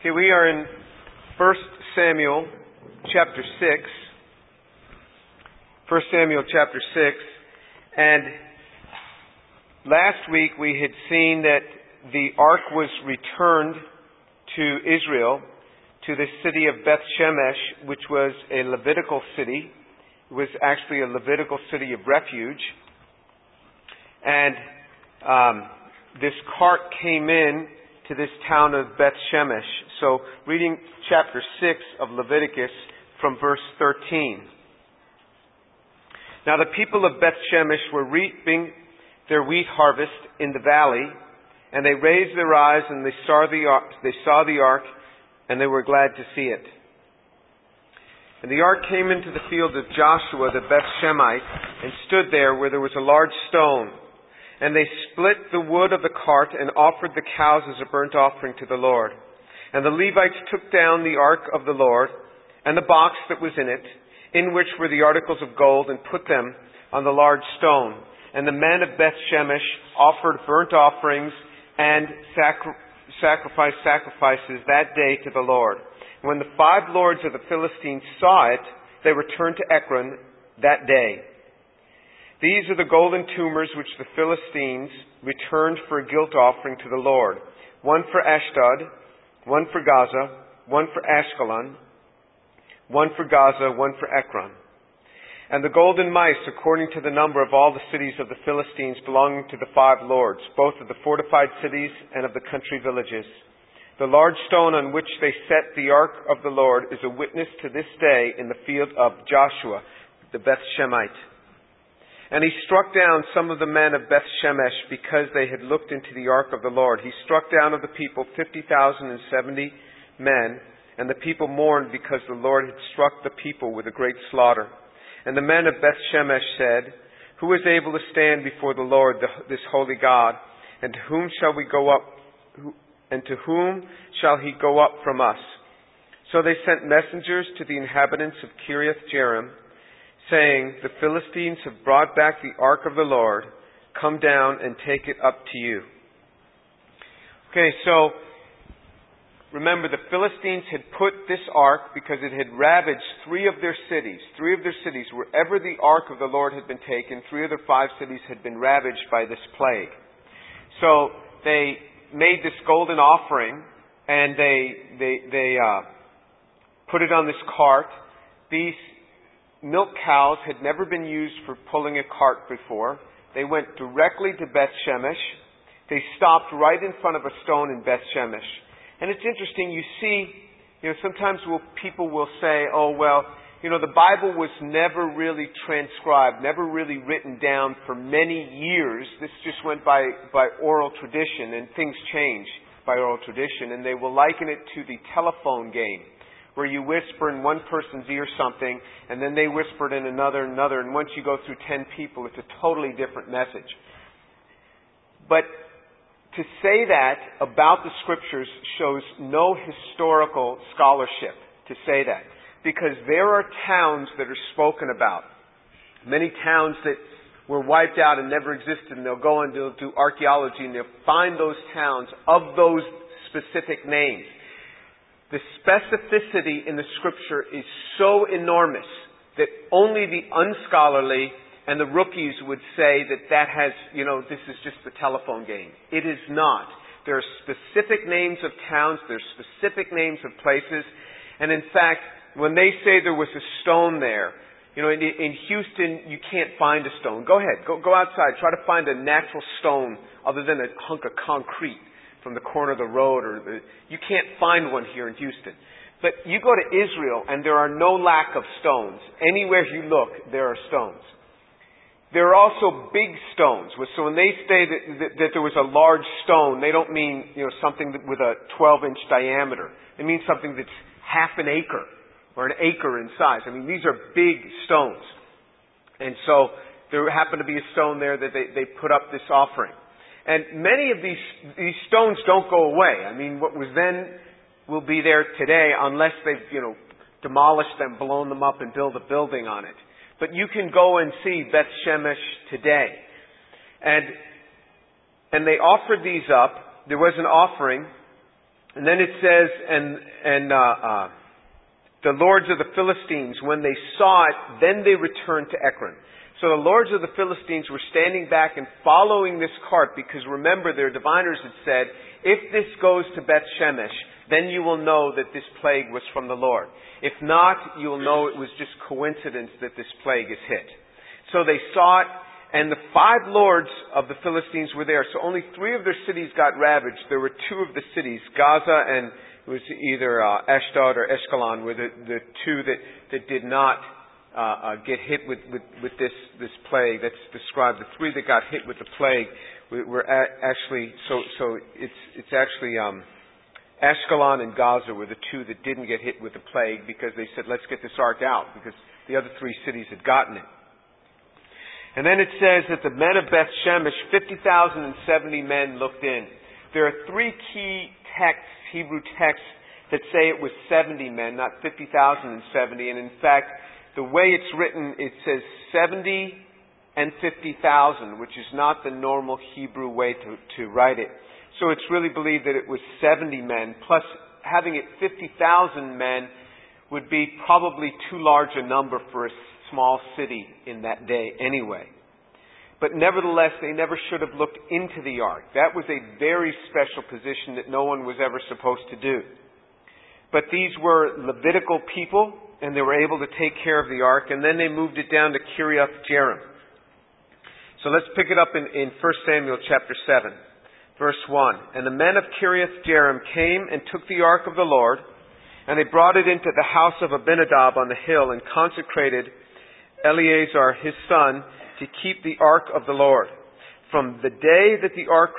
Okay, we are in 1 Samuel chapter 6. 1 Samuel chapter 6. And last week we had seen that the ark was returned to Israel, to the city of Beth Shemesh, which was a Levitical city. It was actually a Levitical city of refuge. And this cart came in to this town of Beth Shemesh. So, reading chapter 6 of Leviticus from verse 13. Now the people of Beth Shemesh were reaping their wheat harvest in the valley, and they raised their eyes and they saw the ark, and they were glad to see it. And the ark came into the field of Joshua the Beth Shemite, and stood there where there was a large stone. And they split the wood of the cart and offered the cows as a burnt offering to the Lord. And the Levites took down the ark of the Lord and the box that was in it, in which were the articles of gold, and put them on the large stone. And the men of Beth Shemesh offered burnt offerings and sacrifices that day to the Lord. When the five lords of the Philistines saw it, they returned to Ekron that day. These are the golden tumors which the Philistines returned for a guilt offering to the Lord. One for Ashdod, one for Gaza, one for Ashkelon, one for Gaza, one for Ekron. And the golden mice, according to the number of all the cities of the Philistines belonging to the five lords, both of the fortified cities and of the country villages. The large stone on which they set the ark of the Lord is a witness to this day in the field of Joshua, the Beth Shemite. And he struck down some of the men of Beth Shemesh because they had looked into the ark of the Lord. He struck down of the people 50,070 men, and the people mourned because the Lord had struck the people with a great slaughter. And the men of Beth Shemesh said, "Who is able to stand before the Lord, this holy God? And to whom shall we go up? And to whom shall he go up from us?" So they sent messengers to the inhabitants of Kiriath-Jearim, saying, "The Philistines have brought back the ark of the Lord. Come down and take it up to you." Okay, so remember, the Philistines had put this ark because it had ravaged three of their cities. Three of their cities, wherever the ark of the Lord had been taken, three of their five cities had been ravaged by this plague. So they made this golden offering, and they put it on this cart. These milk cows had never been used for pulling a cart before. They went directly to Beth Shemesh. They stopped right in front of a stone in Beth Shemesh. And it's interesting, you see, sometimes people will say, "Oh, well, the Bible was never really transcribed, never really written down for many years. This just went by oral tradition, and things change by oral tradition." And they will liken it to the telephone game, where you whisper in one person's ear something, and then they whisper it in another, and once you go through 10 people, it's a totally different message. But to say that about the Scriptures shows no historical scholarship, to say that, because there are towns that are spoken about, many towns that were wiped out and never existed, and they'll go and they'll do archaeology, and they'll find those towns of those specific names. The specificity in the Scripture is so enormous that only the unscholarly and the rookies would say that has, this is just the telephone game. It is not. There are specific names of towns. There are specific names of places. And in fact, when they say there was a stone there, in Houston, you can't find a stone. Go ahead. Go outside. Try to find a natural stone other than a hunk of concrete from the corner of the road, you can't find one here in Houston. But you go to Israel, and there are no lack of stones. Anywhere you look, there are stones. There are also big stones. So when they say that there was a large stone, they don't mean something with a 12-inch diameter. It means something that's half an acre or an acre in size. I mean, these are big stones. And so there happened to be a stone there that they put up this offering. And many of these stones don't go away. I mean, what was then will be there today unless they've, demolished them, blown them up, and built a building on it. But you can go and see Beth Shemesh today. And they offered these up. There was an offering. And then it says, and the lords of the Philistines, when they saw it, then they returned to Ekron. So the lords of the Philistines were standing back and following this cart, because remember, their diviners had said, if this goes to Beth Shemesh, then you will know that this plague was from the Lord. If not, you will know it was just coincidence that this plague is hit. So they saw it, and the five lords of the Philistines were there. So only three of their cities got ravaged. There were two of the cities, Gaza and it was either Ashdod or Ashkelon, were the two that did not get hit with this plague that's described. The three that got hit with the plague were actually so it's actually Ashkelon and Gaza were the two that didn't get hit with the plague, because they said, let's get this ark out, because the other three cities had gotten it. And then it says that the men of Beth Shemesh, 50,070 men, looked in. There are three key texts, Hebrew texts, that say it was 70 men, not 50,070. And in fact, the way it's written, it says 70 and 50,000, which is not the normal Hebrew way to write it. So it's really believed that it was 70 men, plus having it 50,000 men would be probably too large a number for a small city in that day anyway. But nevertheless, they never should have looked into the ark. That was a very special position that no one was ever supposed to do. But these were Levitical people, and they were able to take care of the ark, and then they moved it down to Kiriath-Jearim. So let's pick it up in 1 Samuel chapter 7, verse 1. And the men of Kiriath-Jearim came and took the ark of the Lord, and they brought it into the house of Abinadab on the hill, and consecrated Eleazar his son to keep the ark of the Lord. From the day the ark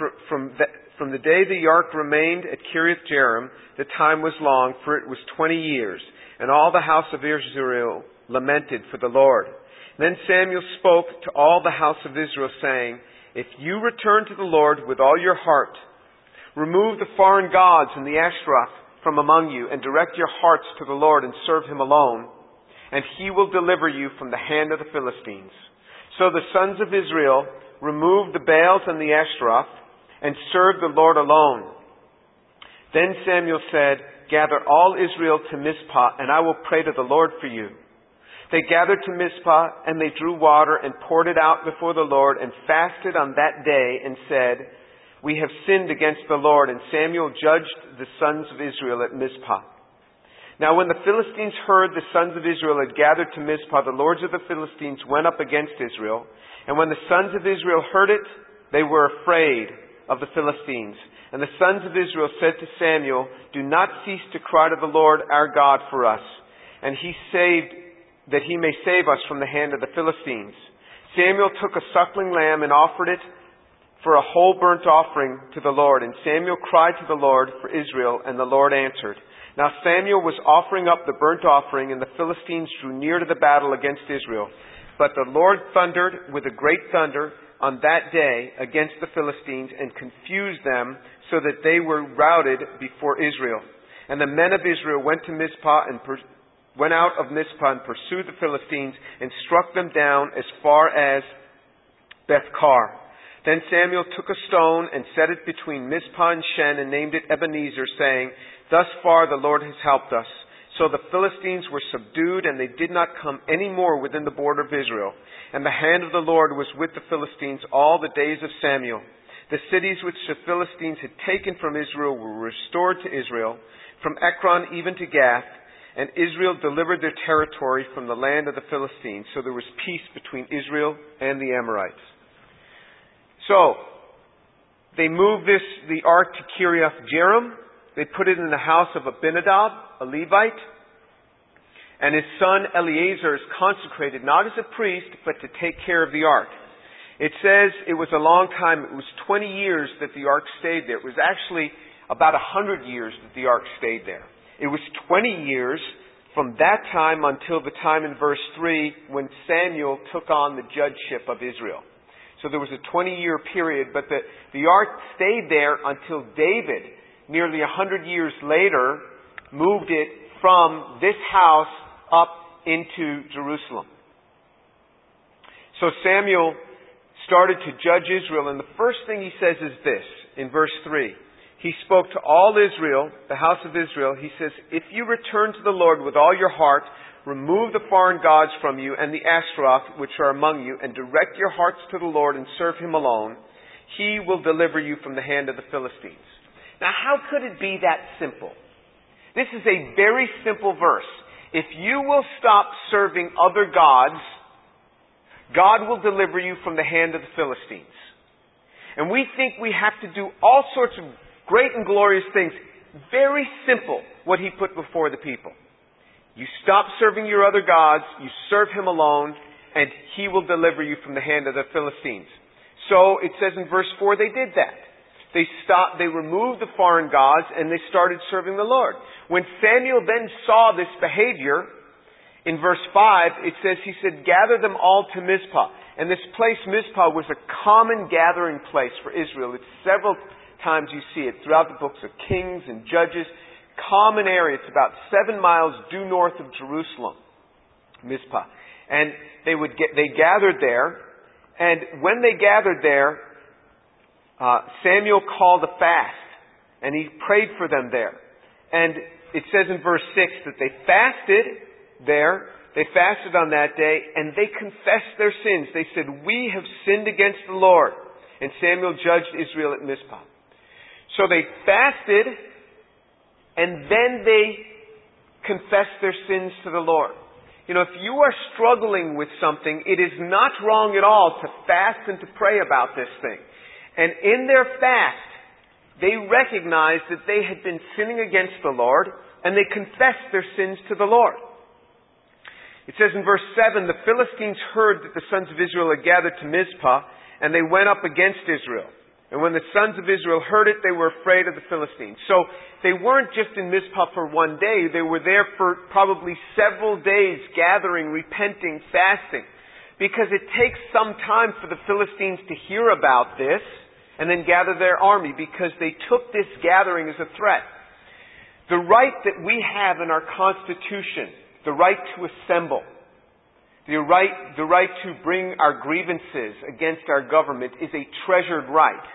remained at Kiriath-Jearim, the time was long, for it was 20 years, and all the house of Israel lamented for the Lord. Then Samuel spoke to all the house of Israel, saying, if you return to the Lord with all your heart, remove the foreign gods and the Asheroth from among you, and direct your hearts to the Lord and serve him alone, and he will deliver you from the hand of the Philistines. So the sons of Israel removed the Baals and the Ashtaroth and served the Lord alone. Then Samuel said, gather all Israel to Mizpah, and I will pray to the Lord for you. They gathered to Mizpah, and they drew water and poured it out before the Lord, and fasted on that day, and said, we have sinned against the Lord. And Samuel judged the sons of Israel at Mizpah. Now when the Philistines heard the sons of Israel had gathered to Mizpah, the lords of the Philistines went up against Israel. And when the sons of Israel heard it, they were afraid of the Philistines. And the sons of Israel said to Samuel, do not cease to cry to the Lord our God for us, and that he may save us from the hand of the Philistines. Samuel took a suckling lamb and offered it for a whole burnt offering to the Lord. And Samuel cried to the Lord for Israel, and the Lord answered. Now Samuel was offering up the burnt offering, and the Philistines drew near to the battle against Israel. But the Lord thundered with a great thunder on that day against the Philistines, and confused them so that they were routed before Israel. And the men of Israel went out of Mizpah and pursued the Philistines, and struck them down as far as Beth-kar. Then Samuel took a stone and set it between Mizpah and Shen, and named it Ebenezer, saying, thus far the Lord has helped us. So the Philistines were subdued, and they did not come any more within the border of Israel. And the hand of the Lord was with the Philistines all the days of Samuel. The cities which the Philistines had taken from Israel were restored to Israel, from Ekron even to Gath, and Israel delivered their territory from the land of the Philistines. So there was peace between Israel and the Amorites. So they moved the ark to Kiriath-Jearim. They put it in the house of Abinadab, a Levite, and his son Eleazar is consecrated, not as a priest, but to take care of the ark. It says it was a long time. It was 20 years that the ark stayed there. It was actually about 100 years that the ark stayed there. It was 20 years from that time until the time in verse 3 when Samuel took on the judgeship of Israel. So there was a 20-year period, but the ark stayed there until David, nearly 100 years later, moved it from this house up into Jerusalem. So Samuel started to judge Israel, and the first thing he says is this, in verse 3. He spoke to all Israel, the house of Israel. He says, if you return to the Lord with all your heart, remove the foreign gods from you and the Ashtaroth, which are among you, and direct your hearts to the Lord and serve Him alone, He will deliver you from the hand of the Philistines. Now, how could it be that simple? This is a very simple verse. If you will stop serving other gods, God will deliver you from the hand of the Philistines. And we think we have to do all sorts of great and glorious things. Very simple, what He put before the people. You stop serving your other gods, you serve Him alone, and He will deliver you from the hand of the Philistines. So it says in verse 4, they did that. They stopped, they removed the foreign gods, and they started serving the Lord. When Samuel then saw this behavior, in verse 5, it says, he said, gather them all to Mizpah. And this place, Mizpah, was a common gathering place for Israel. It's several times you see it throughout the books of Kings and Judges. Common area. It's about 7 miles due north of Jerusalem, Mizpah. And they gathered there. And when they gathered there, Samuel called a fast, and he prayed for them there. And it says in verse 6 that they fasted there. They fasted on that day, and they confessed their sins. They said, we have sinned against the Lord. And Samuel judged Israel at Mizpah. So they fasted, and then they confessed their sins to the Lord. You know, if you are struggling with something, it is not wrong at all to fast and to pray about this thing. And in their fast, they recognized that they had been sinning against the Lord, and they confessed their sins to the Lord. It says in verse 7, the Philistines heard that the sons of Israel had gathered to Mizpah, and they went up against Israel. And when the sons of Israel heard it, they were afraid of the Philistines. So they weren't just in Mizpah for one day. They were there for probably several days, gathering, repenting, fasting. Because it takes some time for the Philistines to hear about this and then gather their army, because they took this gathering as a threat. The right that we have in our Constitution, the right to assemble, the right to bring our grievances against our government, is a treasured right.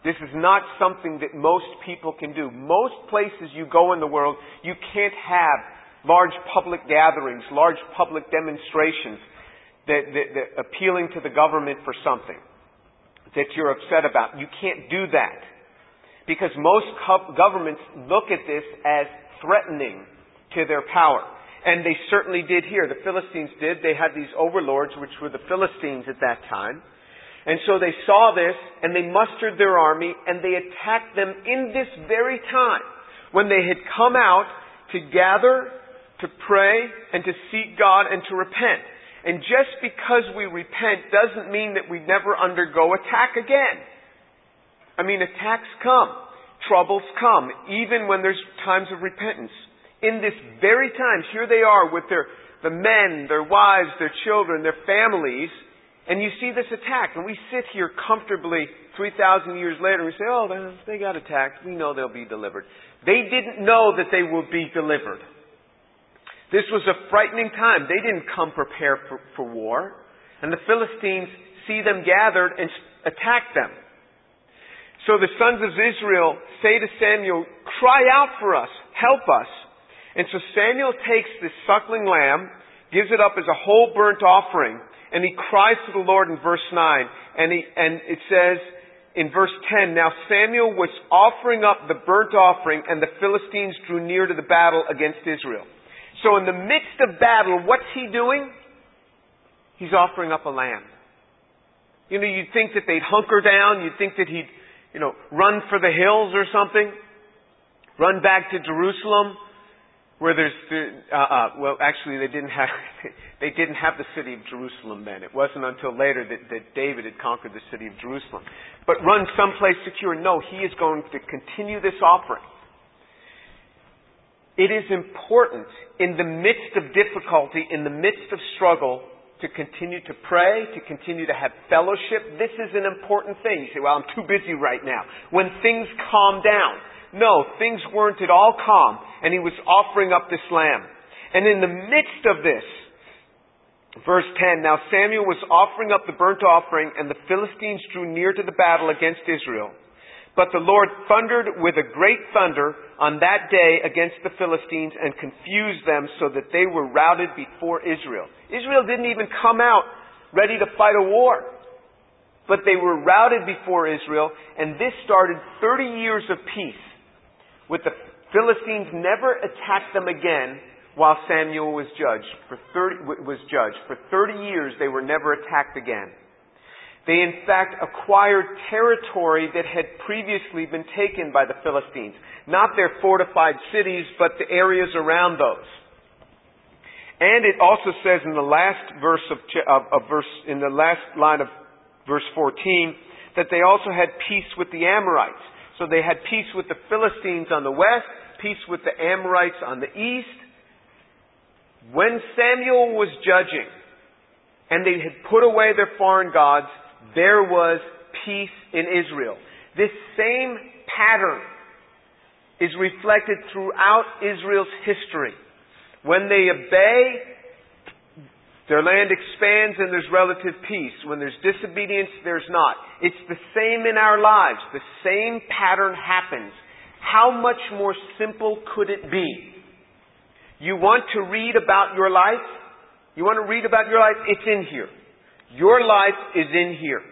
This is not something that most people can do. Most places you go in the world, you can't have large public gatherings, large public demonstrations, that appealing to the government for something that you're upset about. You can't do that, because most governments look at this as threatening to their power. And they certainly did here. The Philistines did. They had these overlords, which were the Philistines at that time. And so they saw this, and they mustered their army, and they attacked them in this very time when they had come out to gather, to pray, and to seek God and to repent. And just because we repent doesn't mean that we never undergo attack again. I mean, attacks come. Troubles come, even when there's times of repentance. In this very time, here they are with the men, their wives, their children, their families, and you see this attack. And we sit here comfortably 3,000 years later and we say, oh, they got attacked. We know they'll be delivered. They didn't know that they will be delivered. This was a frightening time. They didn't come prepared for war. And the Philistines see them gathered and attack them. So the sons of Israel say to Samuel, cry out for us, help us. And so Samuel takes this suckling lamb, gives it up as a whole burnt offering, and he cries to the Lord in verse 9. And it says in verse 10, now Samuel was offering up the burnt offering, and the Philistines drew near to the battle against Israel. So in the midst of battle, what's he doing? He's offering up a lamb. You know, you'd think that they'd hunker down. You'd think that he'd, run for the hills or something. Run back to Jerusalem, where there's... Well, actually, they didn't have the city of Jerusalem then. It wasn't until later that David had conquered the city of Jerusalem. But run someplace secure. No, he is going to continue this offering. It is important in the midst of difficulty, in the midst of struggle, to continue to pray, to continue to have fellowship. This is an important thing. You say, well, I'm too busy right now. When things calm down. No, things weren't at all calm. And he was offering up this lamb. And in the midst of this, verse 10, now Samuel was offering up the burnt offering, and the Philistines drew near to the battle against Israel. But the Lord thundered with a great thunder on that day against the Philistines and confused them so that they were routed before Israel. Israel didn't even come out ready to fight a war. But they were routed before Israel, and this started 30 years of peace, with the Philistines never attacked them again while Samuel was judged. For 30 years they were never attacked again. They in fact acquired territory that had previously been taken by the Philistines. Not their fortified cities, but the areas around those. And it also says in the last verse in the last line of verse 14, that they also had peace with the Amorites. So they had peace with the Philistines on the west, peace with the Amorites on the east. When Samuel was judging, and they had put away their foreign gods, there was peace in Israel. This same pattern is reflected throughout Israel's history. When they obey, their land expands and there's relative peace. When there's disobedience, there's not. It's the same in our lives. The same pattern happens. How much more simple could it be? You want to read about your life? It's in here. Your life is in here.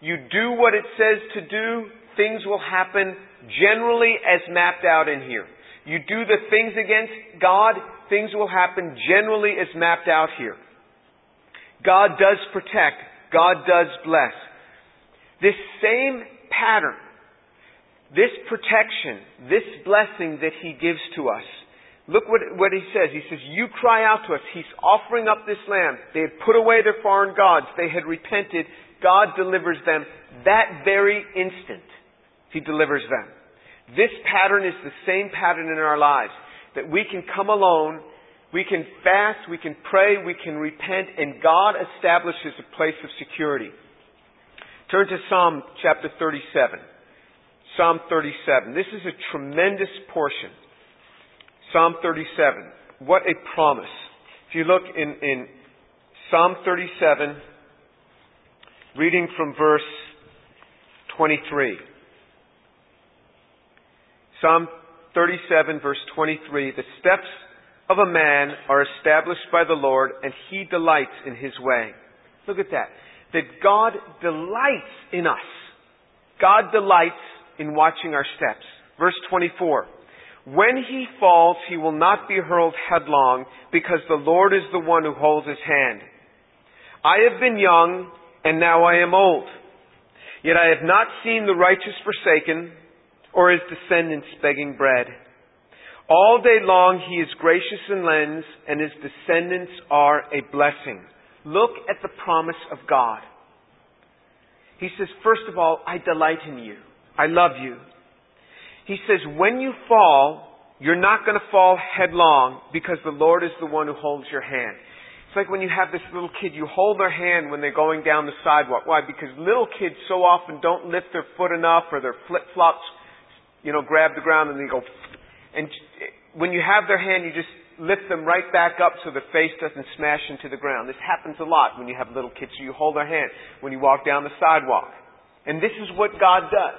You do what it says to do, things will happen generally as mapped out in here. You do the things against God, things will happen generally as mapped out here. God does protect. God does bless. This same pattern, this protection, this blessing that He gives to us. Look what He says. He says, you cry out to us. He's offering up this land. They had put away their foreign gods. They had repented. God delivers them. That very instant, He delivers them. This pattern is the same pattern in our lives. That we can come alone. We can fast. We can pray. We can repent. And God establishes a place of security. Turn to Psalm chapter 37. Psalm 37. This is a tremendous portion. Psalm 37. What a promise. If you look in Psalm 37, reading from verse 23. Psalm 37, verse 23. The steps of a man are established by the Lord, and he delights in his way. Look at that. That God delights in us. God delights in watching our steps. Verse 24. When he falls, he will not be hurled headlong, because the Lord is the one who holds his hand. I have been young, and now I am old. Yet I have not seen the righteous forsaken, or his descendants begging bread. All day long he is gracious and lends, and his descendants are a blessing. Look at the promise of God. He says, first of all, I delight in you. I love you. He says, when you fall, you're not going to fall headlong because the Lord is the one who holds your hand. It's like when you have this little kid, you hold their hand when they're going down the sidewalk. Why? Because little kids so often don't lift their foot enough, or their flip-flops, grab the ground and they go. And when you have their hand, you just lift them right back up so their face doesn't smash into the ground. This happens a lot when you have little kids. So you hold their hand when you walk down the sidewalk. And this is what God does.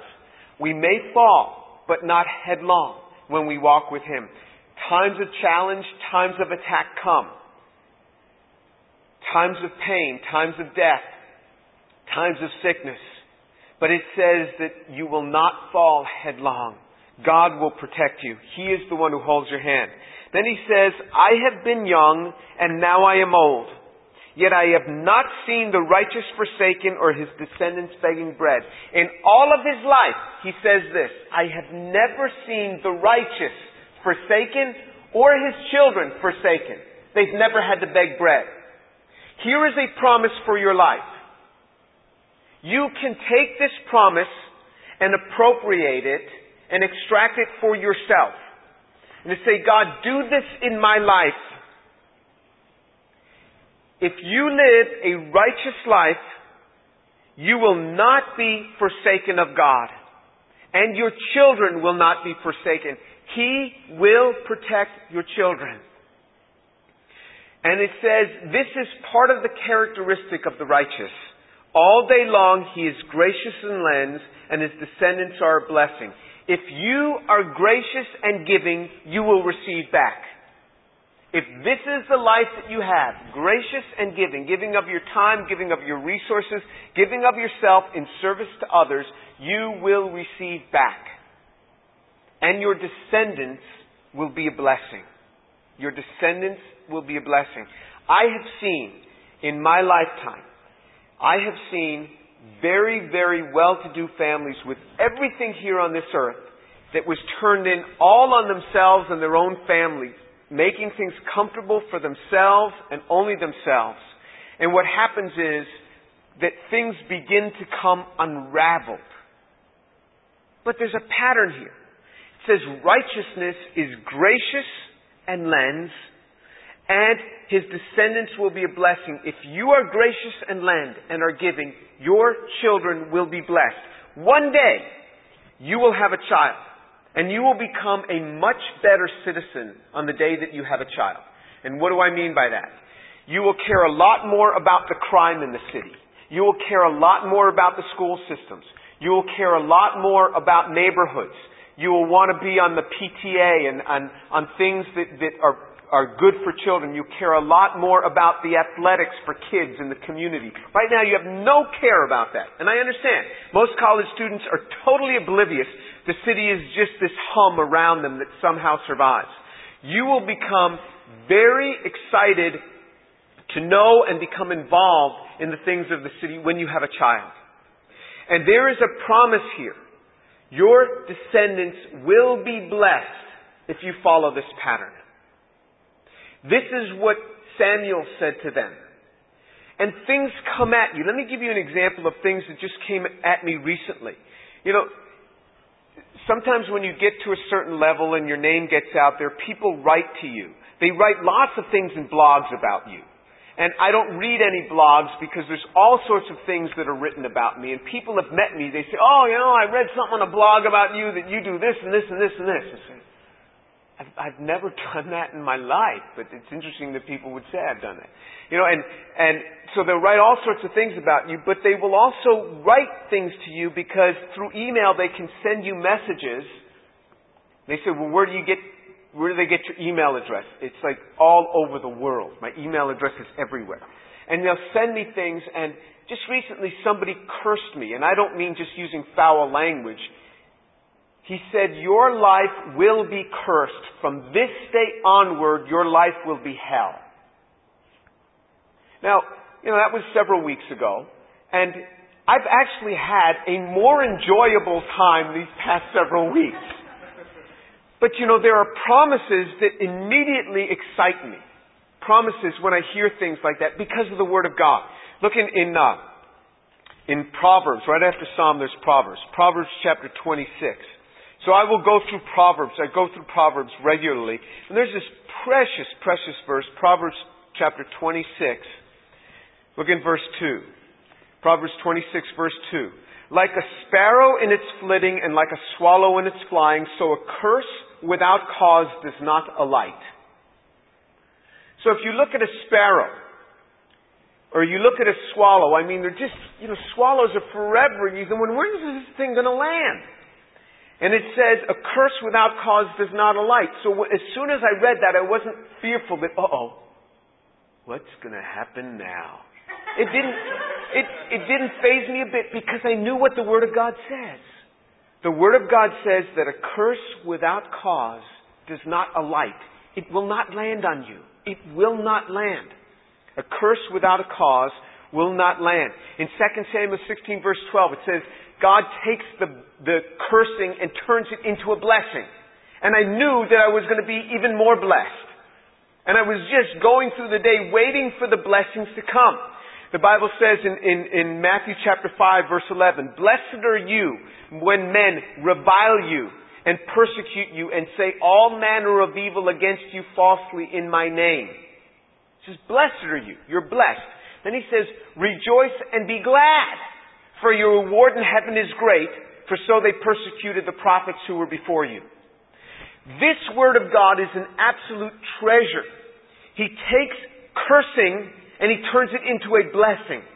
We may fall, but not headlong when we walk with Him. Times of challenge, times of attack come. Times of pain, times of death, times of sickness. But it says that you will not fall headlong. God will protect you. He is the one who holds your hand. Then he says, I have been young and now I am old. Yet I have not seen the righteous forsaken or his descendants begging bread. In all of his life, he says this, I have never seen the righteous forsaken or his children forsaken. They've never had to beg bread. Here is a promise for your life. You can take this promise and appropriate it and extract it for yourself. And to say, God, do this in my life. If you live a righteous life, you will not be forsaken of God, and your children will not be forsaken. He will protect your children. And it says, this is part of the characteristic of the righteous. All day long he is gracious and lends, and his descendants are a blessing. If you are gracious and giving, you will receive back. If this is the life that you have, gracious and giving, giving of your time, giving of your resources, giving of yourself in service to others, you will receive back. And your descendants will be a blessing. Your descendants will be a blessing. I have seen, in my lifetime, I have seen very, very well-to-do families with everything here on this earth that was turned in all on themselves and their own families, making things comfortable for themselves and only themselves. And what happens is that things begin to come unraveled. But there's a pattern here. It says righteousness is gracious and lends, and his descendants will be a blessing. If you are gracious and lend and are giving, your children will be blessed. One day, you will have a child, and you will become a much better citizen on the day that you have a child. And what do I mean by that? You will care a lot more about the crime in the city. You will care a lot more about the school systems. You will care a lot more about neighborhoods. You will want to be on the PTA and on things that are good for children. You care a lot more about the athletics for kids in the community. Right now, you have no care about that. And I understand. Most college students are totally oblivious. The city is just this hum around them that somehow survives. You will become very excited to know and become involved in the things of the city when you have a child. And there is a promise here. Your descendants will be blessed if you follow this pattern. This is what Samuel said to them. And things come at you. Let me give you an example of things that just came at me recently. You know, sometimes when you get to a certain level and your name gets out there, people write to you. They write lots of things in blogs about you. And I don't read any blogs because there's all sorts of things that are written about me. And people have met me. They say, oh, you know, I read something on a blog about you that you do this and this and this and this. I say, I've never done that in my life, but it's interesting that people would say I've done that. You know, and so they'll write all sorts of things about you, but they will also write things to you because through email they can send you messages. They say, well, where do they get your email address? It's like all over the world. My email address is everywhere. And they'll send me things, and just recently somebody cursed me, and I don't mean just using foul language. He said, your life will be cursed. From this day onward, your life will be hell. Now, you know, that was several weeks ago. And I've actually had a more enjoyable time these past several weeks. But, you know, there are promises that immediately excite me. Promises when I hear things like that because of the Word of God. Look in Proverbs, right after Psalm, there's Proverbs. Proverbs chapter 26. So I will go through Proverbs. I go through Proverbs regularly. And there's this precious, precious verse, Proverbs chapter 26. Look in verse 2. Proverbs 26, verse 2. Like a sparrow in its flitting and like a swallow in its flying, so a curse without cause does not alight. So if you look at a sparrow, or you look at a swallow, I mean, they're just, you know, swallows are forever. You think, when is this thing going to land? And it says, a curse without cause does not alight. So as soon as I read that, I wasn't fearful that, what's going to happen now? It didn't faze me a bit because I knew what the Word of God says. The Word of God says that a curse without cause does not alight. It will not land on you. It will not land. A curse without a cause will not land. In 2 Samuel 16 verse 12, it says, God takes the cursing and turns it into a blessing. And I knew that I was going to be even more blessed. And I was just going through the day waiting for the blessings to come. The Bible says in Matthew chapter 5 verse 11, blessed are you when men revile you and persecute you and say all manner of evil against you falsely in my name. He says, blessed are you. You're blessed. Then he says, rejoice and be glad. For your reward in heaven is great, for so they persecuted the prophets who were before you. This Word of God is an absolute treasure. He takes cursing and he turns it into a blessing.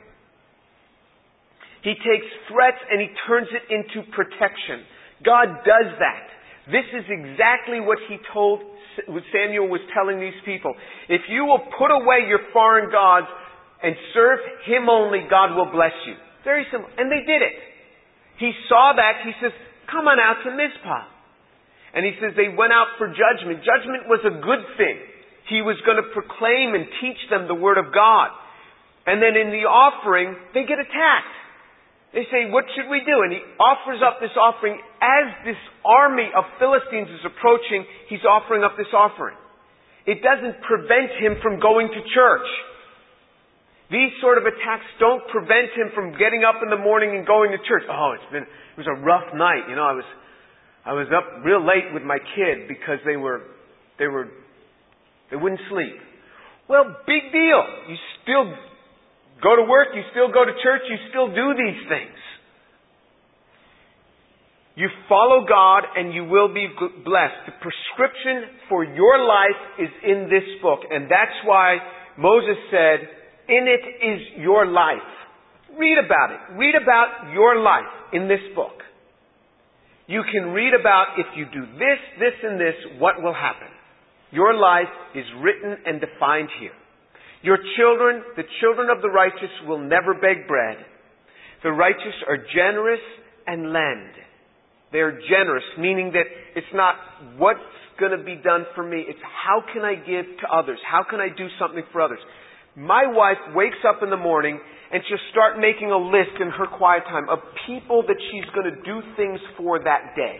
He takes threats and he turns it into protection. God does that. This is exactly what he told Samuel was telling these people. If you will put away your foreign gods and serve him only, God will bless you. Very simple. And they did it. He saw that. He says, come on out to Mizpah. And he says they went out for judgment. Judgment was a good thing. He was going to proclaim and teach them the Word of God. And then in the offering, they get attacked. They say, what should we do? And he offers up this offering. As this army of Philistines is approaching, he's offering up this offering. It doesn't prevent him from going to church. These sort of attacks don't prevent him from getting up in the morning and going to church. Oh, it was a rough night. You know, I was up real late with my kid because they wouldn't sleep. Well, big deal. You still go to work, you still go to church, you still do these things. You follow God and you will be blessed. The prescription for your life is in this book. And that's why Moses said, in it is your life. Read about it. Read about your life in this book. You can read about, if you do this, this, and this, what will happen. Your life is written and defined here. Your children, the children of the righteous, will never beg bread. The righteous are generous and lend. They are generous, meaning that it's not what's going to be done for me. It's how can I give to others? How can I do something for others? My wife wakes up in the morning and she'll start making a list in her quiet time of people that she's going to do things for that day.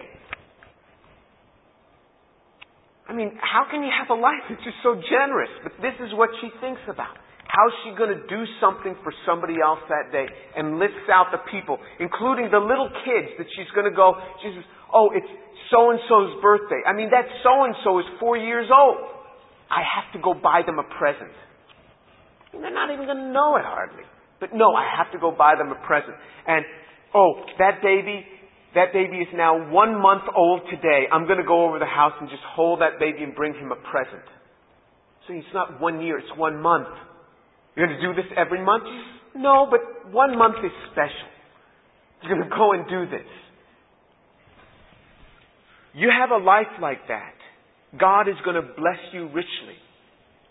I mean, how can you have a life that's just so generous? But this is what she thinks about. How's she going to do something for somebody else that day? And lists out the people, including the little kids that she's going to go, she says, oh, it's so-and-so's birthday. I mean, that so-and-so is 4 years old. I have to go buy them a present. And they're not even going to know it hardly. But no, I have to go buy them a present. And, oh, that baby is now 1 month old today. I'm going to go over the house and just hold that baby and bring him a present. So it's not 1 year, it's 1 month. You're going to do this every month? No, but 1 month is special. You're going to go and do this. You have a life like that. God is going to bless you richly.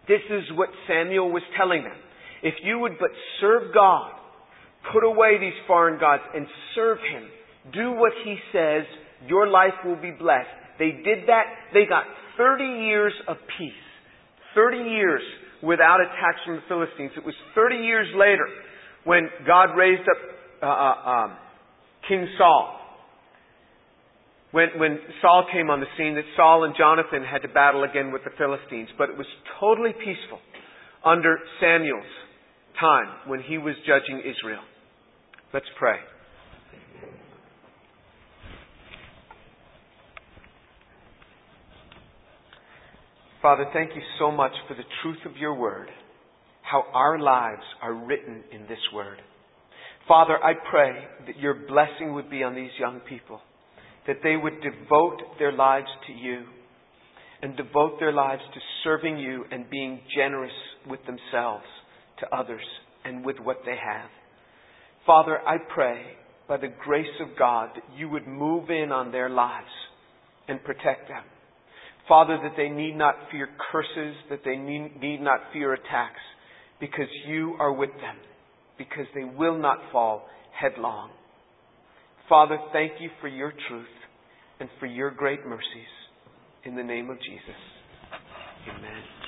This is what Samuel was telling them. If you would but serve God, put away these foreign gods and serve him, do what he says, your life will be blessed. They did that. They got 30 years of peace. 30 years without attacks from the Philistines. It was 30 years later when God raised up King Saul. When Saul came on the scene, that Saul and Jonathan had to battle again with the Philistines. But it was totally peaceful under Samuel's time when he was judging Israel. Let's pray. Father, thank you so much for the truth of your word, how our lives are written in this word. Father, I pray that your blessing would be on these young people, that they would devote their lives to you and devote their lives to serving you and being generous with themselves, to others, and with what they have. Father, I pray by the grace of God that you would move in on their lives and protect them. Father, that they need not fear curses, that they need not fear attacks, because you are with them, because they will not fall headlong. Father, thank you for your truth and for your great mercies. In the name of Jesus.